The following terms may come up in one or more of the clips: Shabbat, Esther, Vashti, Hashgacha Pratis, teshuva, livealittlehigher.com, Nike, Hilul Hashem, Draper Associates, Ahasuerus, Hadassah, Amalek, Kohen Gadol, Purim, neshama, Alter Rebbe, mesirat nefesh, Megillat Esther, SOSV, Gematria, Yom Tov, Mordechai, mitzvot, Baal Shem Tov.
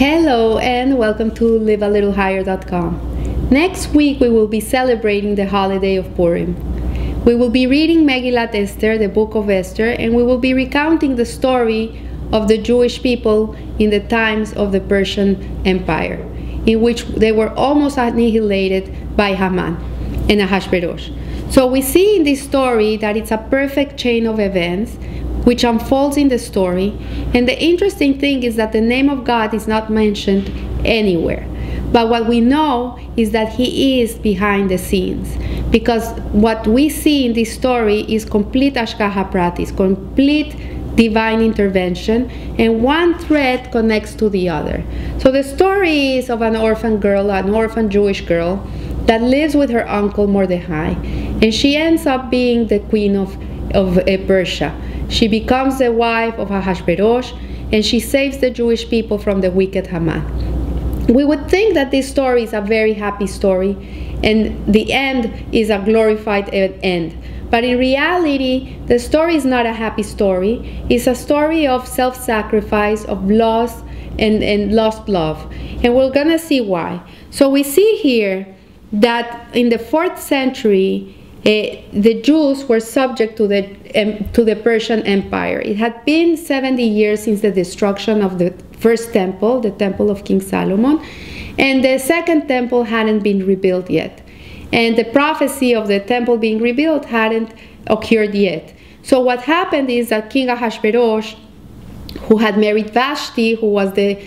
Hello and welcome to livealittlehigher.com. Next week we will be celebrating the holiday of Purim. We will be reading Megillat Esther, the book of Esther, and we will be recounting the story of the Jewish people in the times of the Persian Empire, in which they were almost annihilated by Haman and Ahasuerus. So we see in this story that it's a perfect chain of events which unfolds in the story, and the interesting thing is that the name of God is not mentioned anywhere. But what we know is that He is behind the scenes, because what we see in this story is complete Hashgacha Pratis, complete divine intervention, and one thread connects to the other. So the story is of an orphan girl, an orphan Jewish girl, that lives with her uncle Mordechai, and she ends up being the queen of Persia. She becomes the wife of Ahasuerus, and she saves the Jewish people from the wicked Haman. We would think that this story is a very happy story, and the end is a glorified end. But in reality, the story is not a happy story. It's a story of self-sacrifice, of loss, and lost love. And we're gonna see why. So we see here that in the 4th century, the Jews were subject to the Persian Empire. It had been 70 years since the destruction of the first temple, the temple of King Solomon, and the second temple hadn't been rebuilt yet. And the prophecy of the temple being rebuilt hadn't occurred yet. So what happened is that King Ahasuerus, who had married Vashti, who was the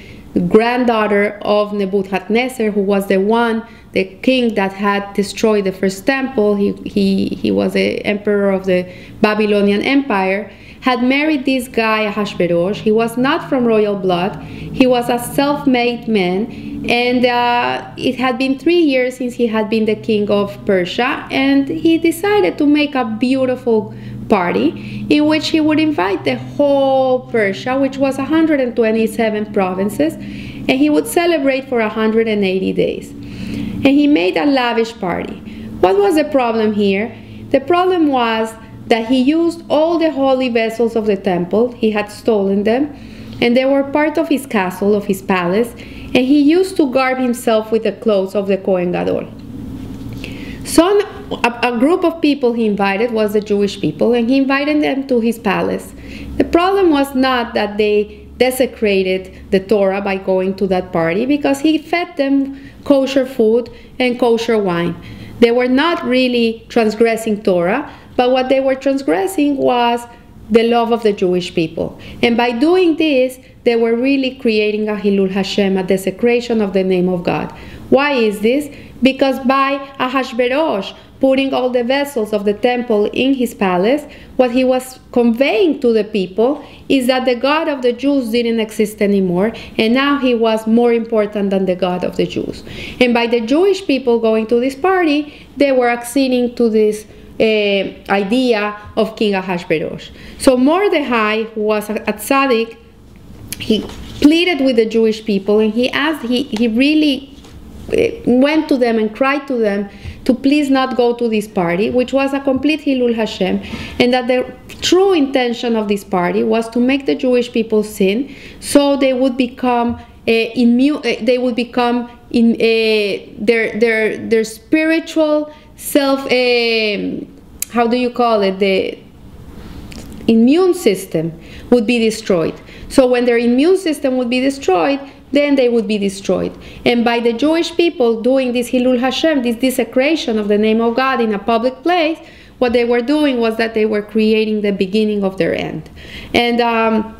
granddaughter of Nebuchadnezzar, who was the king that had destroyed the first temple, he was the emperor of the Babylonian Empire, had married this guy Ahasuerus. He was not from royal blood. He was a self-made man, and it had been 3 years since he had been the king of Persia, and he decided to make a beautiful party in which he would invite the whole Persia, which was 127 provinces, and he would celebrate for 180 days. And he made a lavish party. What was the problem here? The problem was that he used all the holy vessels of the temple. He had stolen them, and they were part of his castle, of his palace, and he used to garb himself with the clothes of the Kohen Gadol. So a group of people he invited was the Jewish people, and he invited them to his palace. The problem was not that they desecrated the Torah by going to that party, because he fed them kosher food and kosher wine. They were not really transgressing Torah, but what they were transgressing was the love of the Jewish people. And by doing this, they were really creating a Hilul Hashem, a desecration of the name of God. Why is this? Because by Ahasuerus putting all the vessels of the temple in his palace, what he was conveying to the people is that the God of the Jews didn't exist anymore, and now he was more important than the God of the Jews. And by the Jewish people going to this party, they were acceding to this idea of King Ahasuerus. So Mordechai, who was a Tzaddik, he pleaded with the Jewish people, and he asked, he really went to them and cried to them to please not go to this party, which was a complete Hilul Hashem, and that the true intention of this party was to make the Jewish people sin, so they would become their spiritual self, how do you call it, the immune system would be destroyed. So when their immune system would be destroyed, then they would be destroyed. And by the Jewish people doing this Hilul Hashem, this desecration of the name of God in a public place, what they were doing was that they were creating the beginning of their end. And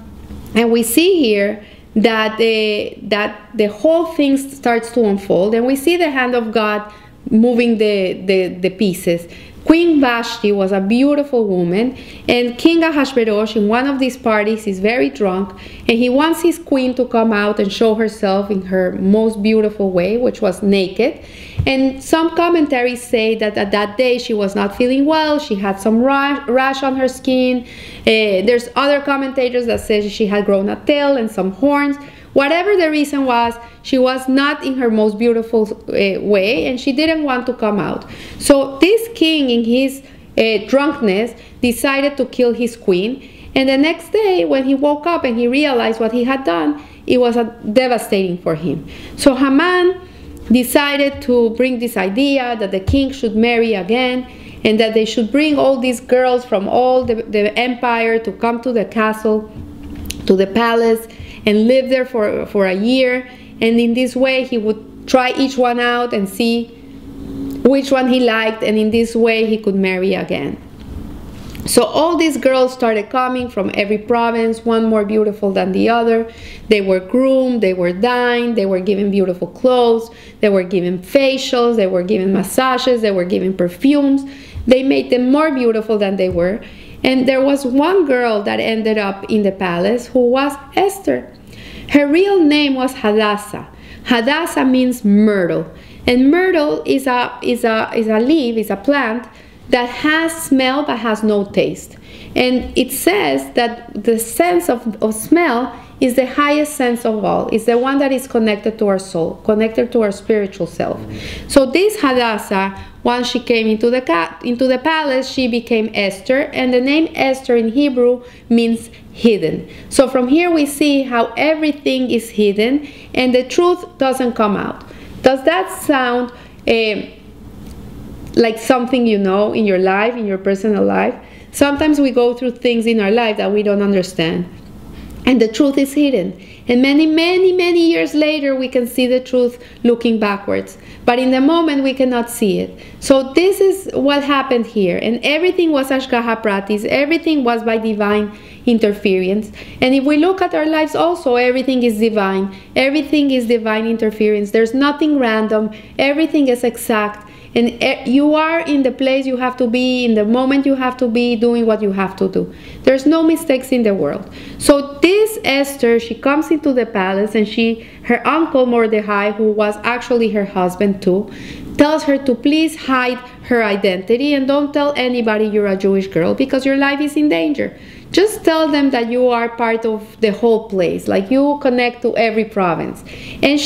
we see here that the whole thing starts to unfold, and we see the hand of God moving the pieces. Queen Vashti was a beautiful woman, and King Ahasuerus in one of these parties is very drunk, and he wants his queen to come out and show herself in her most beautiful way, which was naked. And some commentaries say that at that day she was not feeling well, she had some rash on her skin. There's other commentators that say she had grown a tail and some horns. Whatever the reason was, she was not in her most beautiful way, and she didn't want to come out. So this king, in his drunkenness, decided to kill his queen. And the next day, when he woke up and he realized what he had done, It was devastating for him. So Haman decided to bring this idea that the king should marry again, and that they should bring all these girls from all the empire to come to the castle, to the palace, and live there for a year. And in this way he would try each one out and see which one he liked, and in this way he could marry again. So all these girls started coming from every province, one more beautiful than the other. They were groomed, they were dined, they were given beautiful clothes, they were given facials, they were given massages, they were given perfumes. They made them more beautiful than they were. And there was one girl that ended up in the palace who was Esther. Her real name was Hadassah. Hadassah means myrtle. And myrtle is a leaf, is a plant that has smell but has no taste. And it says that the sense of smell is the highest sense of all. It's the one that is connected to our soul, connected to our spiritual self. So this Hadassah, once she came into the palace, she became Esther, and the name Esther in Hebrew means hidden. So from here we see how everything is hidden and the truth doesn't come out. Does that sound like something you know in your life, in your personal life? Sometimes we go through things in our life that we don't understand, and the truth is hidden. And many, many, many years later, we can see the truth looking backwards. But in the moment, we cannot see it. So this is what happened here. And everything was Hashgacha Pratis. Everything was by divine interference. And if we look at our lives also, everything is divine. Everything is divine interference. There's nothing random. Everything is exact. And you are in the place you have to be, in the moment you have to be, doing what you have to do. There's no mistakes in the world. So this Esther, she comes into the palace, and her uncle Mordechai, who was actually her husband too, tells her to please hide her identity and don't tell anybody you're a Jewish girl because your life is in danger. Just tell them that you are part of the whole place, like you connect to every province. And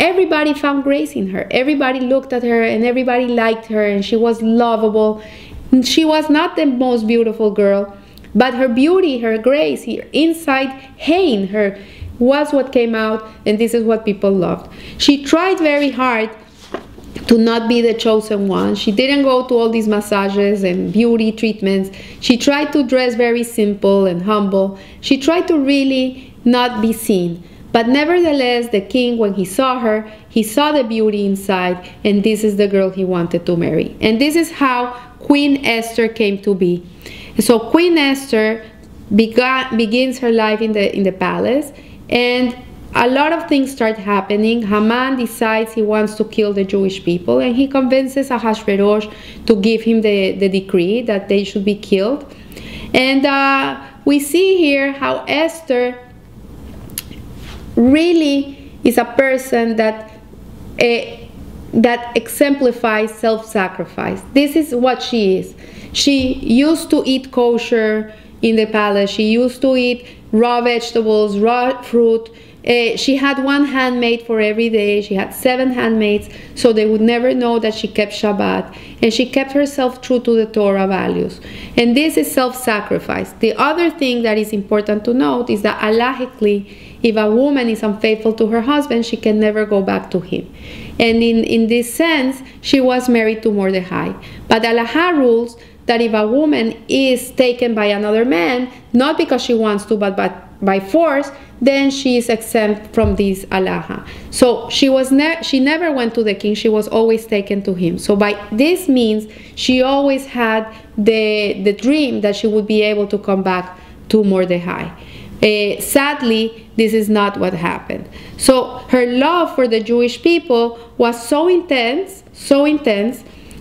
everybody found grace in her. Everybody looked at her and everybody liked her, and she was lovable. She was not the most beautiful girl, but her beauty, her grace, her inside Haman, her was what came out, and this is what people loved. She tried very hard to not be the chosen one. She didn't go to all these massages and beauty treatments. She tried to dress very simple and humble. She tried to really not be seen. But nevertheless, the king, when he saw her, he saw the beauty inside, and this is the girl he wanted to marry. And this is how Queen Esther came to be. So Queen Esther begins her life in the palace, and a lot of things start happening. Haman decides he wants to kill the Jewish people, and he convinces Ahasuerus to give him the decree that they should be killed. And we see here how Esther really is a person that exemplifies self-sacrifice. This is what she is. She used to eat kosher in the palace. She used to eat raw vegetables, raw fruit. She had one handmaid for every day. She had 7 handmaids, so they would never know that she kept Shabbat. And she kept herself true to the Torah values. And this is self-sacrifice. The other thing that is important to note is that halachically, if a woman is unfaithful to her husband, she can never go back to him. And in this sense, she was married to Mordechai. But halacha rules that if a woman is taken by another man, not because she wants to, but by force, then she is exempt from this halacha. So she never went to the king. She was always taken to him. So by this means, she always had the dream that she would be able to come back to Mordechai. Sadly, this is not what happened. So her love for the Jewish people was so intense,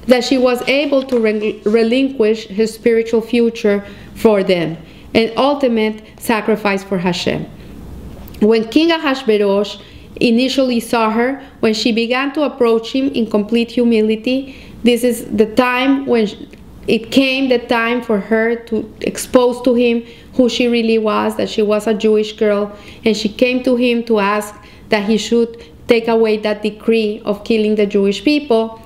that she was able to relinquish her spiritual future for them, an ultimate sacrifice for Hashem. When King Ahasuerus initially saw her, when she began to approach him in complete humility, this is the time when it came the time for her to expose to him who she really was, that she was a Jewish girl, and she came to him to ask that he should take away that decree of killing the Jewish people.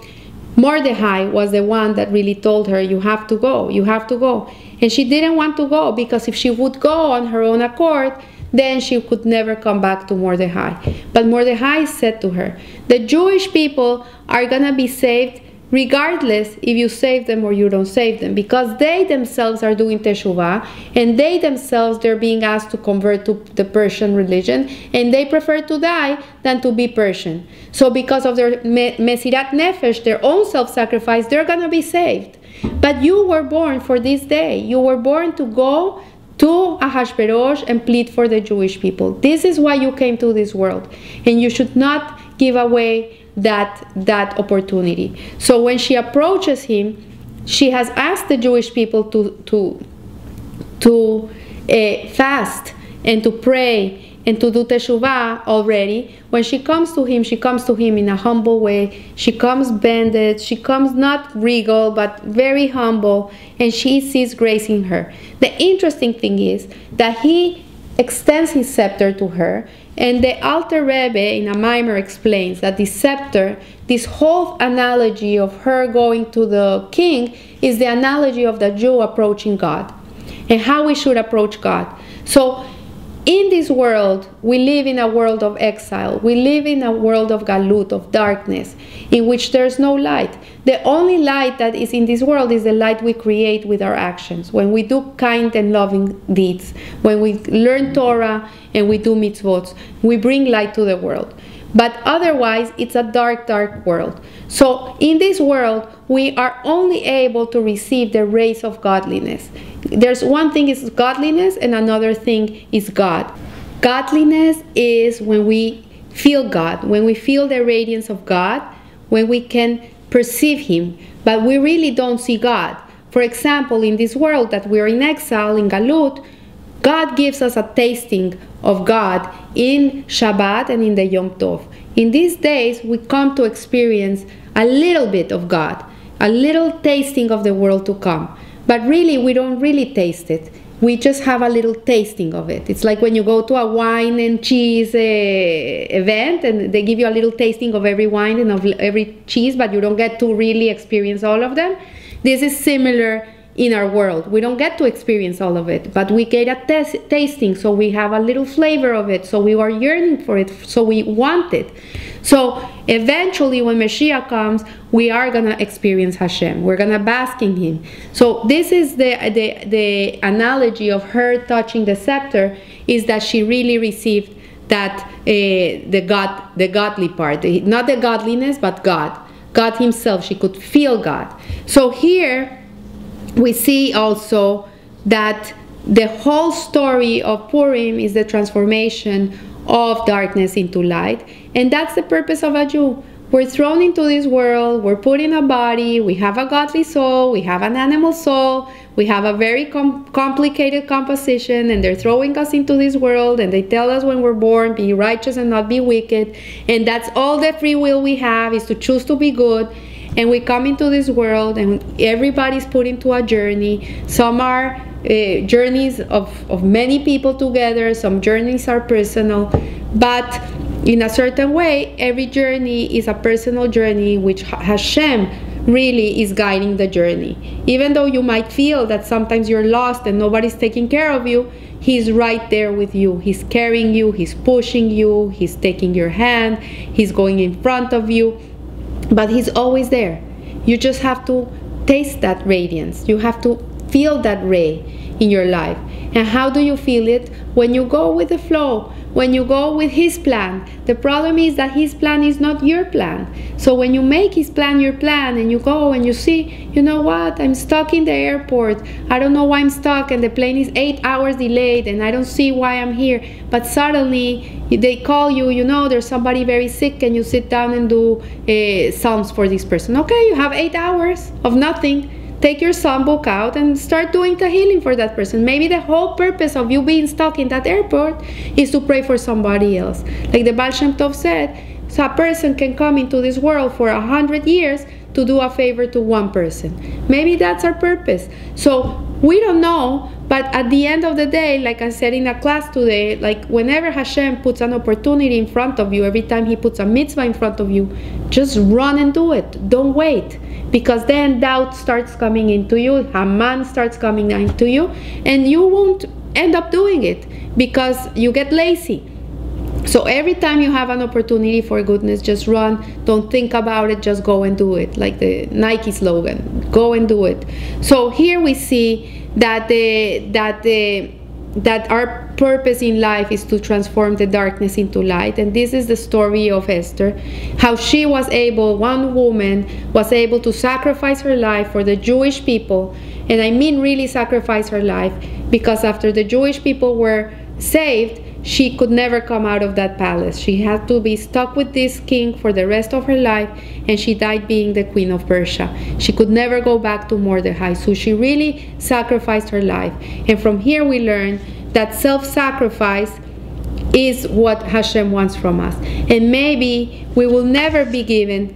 Mordechai was the one that really told her, you have to go, you have to go. And she didn't want to go, because if she would go on her own accord, then she could never come back to Mordechai. But Mordechai said to her, the Jewish people are going to be saved regardless if you save them or you don't save them, because they themselves are doing teshuva, and they themselves, they're being asked to convert to the Persian religion, and they prefer to die than to be Persian. So because of their mesirat nefesh, their own self-sacrifice, they're going to be saved. But you were born for this day. You were born to go to Ahasuerus and plead for the Jewish people. This is why you came to this world, and you should not give away that opportunity. So when she approaches him, she has asked the Jewish people to fast and to pray and to do teshuvah already. When she comes to him in a humble way. She comes bended, she comes not regal, but very humble, and she sees grace in her. The interesting thing is that he extends his scepter to her, and the Alter Rebbe in a mimer explains that the scepter, this whole analogy of her going to the king, is the analogy of the Jew approaching God and how we should approach God. So in this world, we live in a world of exile. We live in a world of galut, of darkness, in which there's no light. The only light that is in this world is the light we create with our actions. When we do kind and loving deeds, when we learn Torah and we do mitzvot, we bring light to the world. But otherwise, it's a dark, dark world. So in this world, we are only able to receive the rays of godliness. There's one thing is godliness, and another thing is God. Godliness is when we feel God, when we feel the radiance of God, when we can perceive Him, but we really don't see God. For example, in this world that we're in exile, in Galut, God gives us a tasting of God in Shabbat and in the Yom Tov. In these days, we come to experience a little bit of God, a little tasting of the world to come. But really, we don't really taste it. We just have a little tasting of it. It's like when you go to a wine and cheese event, and they give you a little tasting of every wine and of every cheese, but you don't get to really experience all of them. This is similar in our world. We don't get to experience all of it, but we get a tasting, so we have a little flavor of it, so we are yearning for it, so we want it. So eventually, when Mashiach comes, we are going to experience Hashem. We're going to bask in Him. So this is the analogy of her touching the scepter, is that she really received that the godly part. Not the godliness, but God. God Himself. She could feel God. So here we see also that the whole story of Purim is the transformation of darkness into light. And that's the purpose of a Jew. We're thrown into this world, we're put in a body, we have a godly soul, we have an animal soul, we have a very complicated composition, and they're throwing us into this world, and they tell us when we're born, be righteous and not be wicked, and that's all the free will we have, is to choose to be good. And we come into this world, and everybody's put into a journey. Some are journeys of many people together, some journeys are personal, but in a certain way, every journey is a personal journey, which Hashem really is guiding the journey. Even though you might feel that sometimes you're lost and nobody's taking care of you, He's right there with you. He's carrying you, He's pushing you, He's taking your hand, He's going in front of you, but He's always there. You just have to taste that radiance. You have to feel that ray in your life. And how do you feel it? When you go with the flow, when you go with His plan. The problem is that His plan is not your plan. So when you make His plan your plan, and you go and you see, you know what, I'm stuck in the airport, I don't know why I'm stuck, and the plane is 8 hours delayed, and I don't see why I'm here, but suddenly they call you, you know, there's somebody very sick, can you sit down and do psalms for this person? Okay, you have 8 hours of nothing. Take your psalm book out and start doing the healing for that person. Maybe the whole purpose of you being stuck in that airport is to pray for somebody else. Like the Baal Shem Tov said, so a person can come into this world for 100 years to do a favor to one person. Maybe that's our purpose. So we don't know, but at the end of the day, like I said in a class today, like whenever Hashem puts an opportunity in front of you, every time He puts a mitzvah in front of you, just run and do it. Don't wait. Because then doubt starts coming into you, Haman starts coming into you, and you won't end up doing it because you get lazy. So every time you have an opportunity for goodness, just run. Don't think about it, just go and do it. Like the Nike slogan, go and do it. So here we see that our purpose in life is to transform the darkness into light. And this is the story of Esther, how she was able, one woman was able to sacrifice her life for the Jewish people. And I mean really sacrifice her life, because after the Jewish people were saved, she could never come out of that palace. She had to be stuck with this king for the rest of her life, and she died being the queen of Persia. She could never go back to Mordechai, so she really sacrificed her life. And from here we learn that self-sacrifice is what Hashem wants from us. And maybe we will never be given,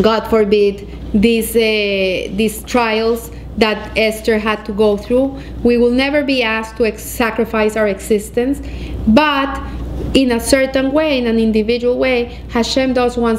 God forbid, these trials that Esther had to go through. We will never be asked to sacrifice our existence, but in a certain way, in an individual way, Hashem does want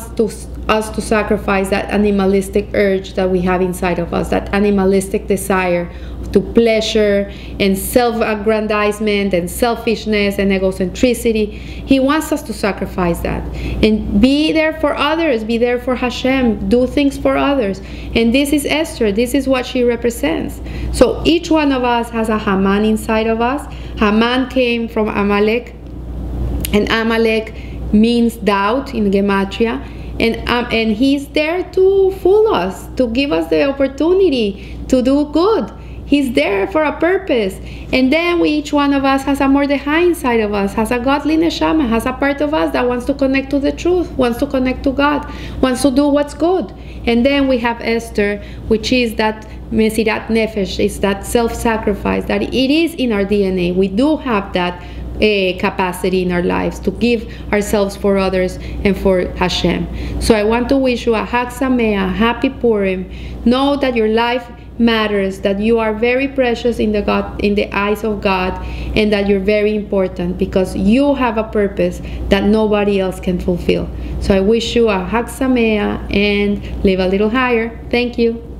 us to sacrifice that animalistic urge that we have inside of us, that animalistic desire to pleasure and self-aggrandizement and selfishness and egocentricity. He wants us to sacrifice that and be there for others, be there for Hashem, do things for others. And this is Esther, this is what she represents. So each one of us has a Haman inside of us. Haman came from Amalek, and Amalek means doubt in Gematria. And he's there to fool us, to give us the opportunity to do good. He's there for a purpose. And then each one of us has a Mordechai inside of us, has a godly neshama, has a part of us that wants to connect to the truth, wants to connect to God, wants to do what's good. And then we have Esther, which is that mesirat nefesh, it's that self-sacrifice, that it is in our DNA. We do have that capacity in our lives to give ourselves for others and for Hashem. So I want to wish you a Chag Sameach, happy Purim. Know that your life matters, that you are very precious in the eyes of God, and that you're very important because you have a purpose that nobody else can fulfill. So I wish you a Chag Sameach and live a little higher. Thank you.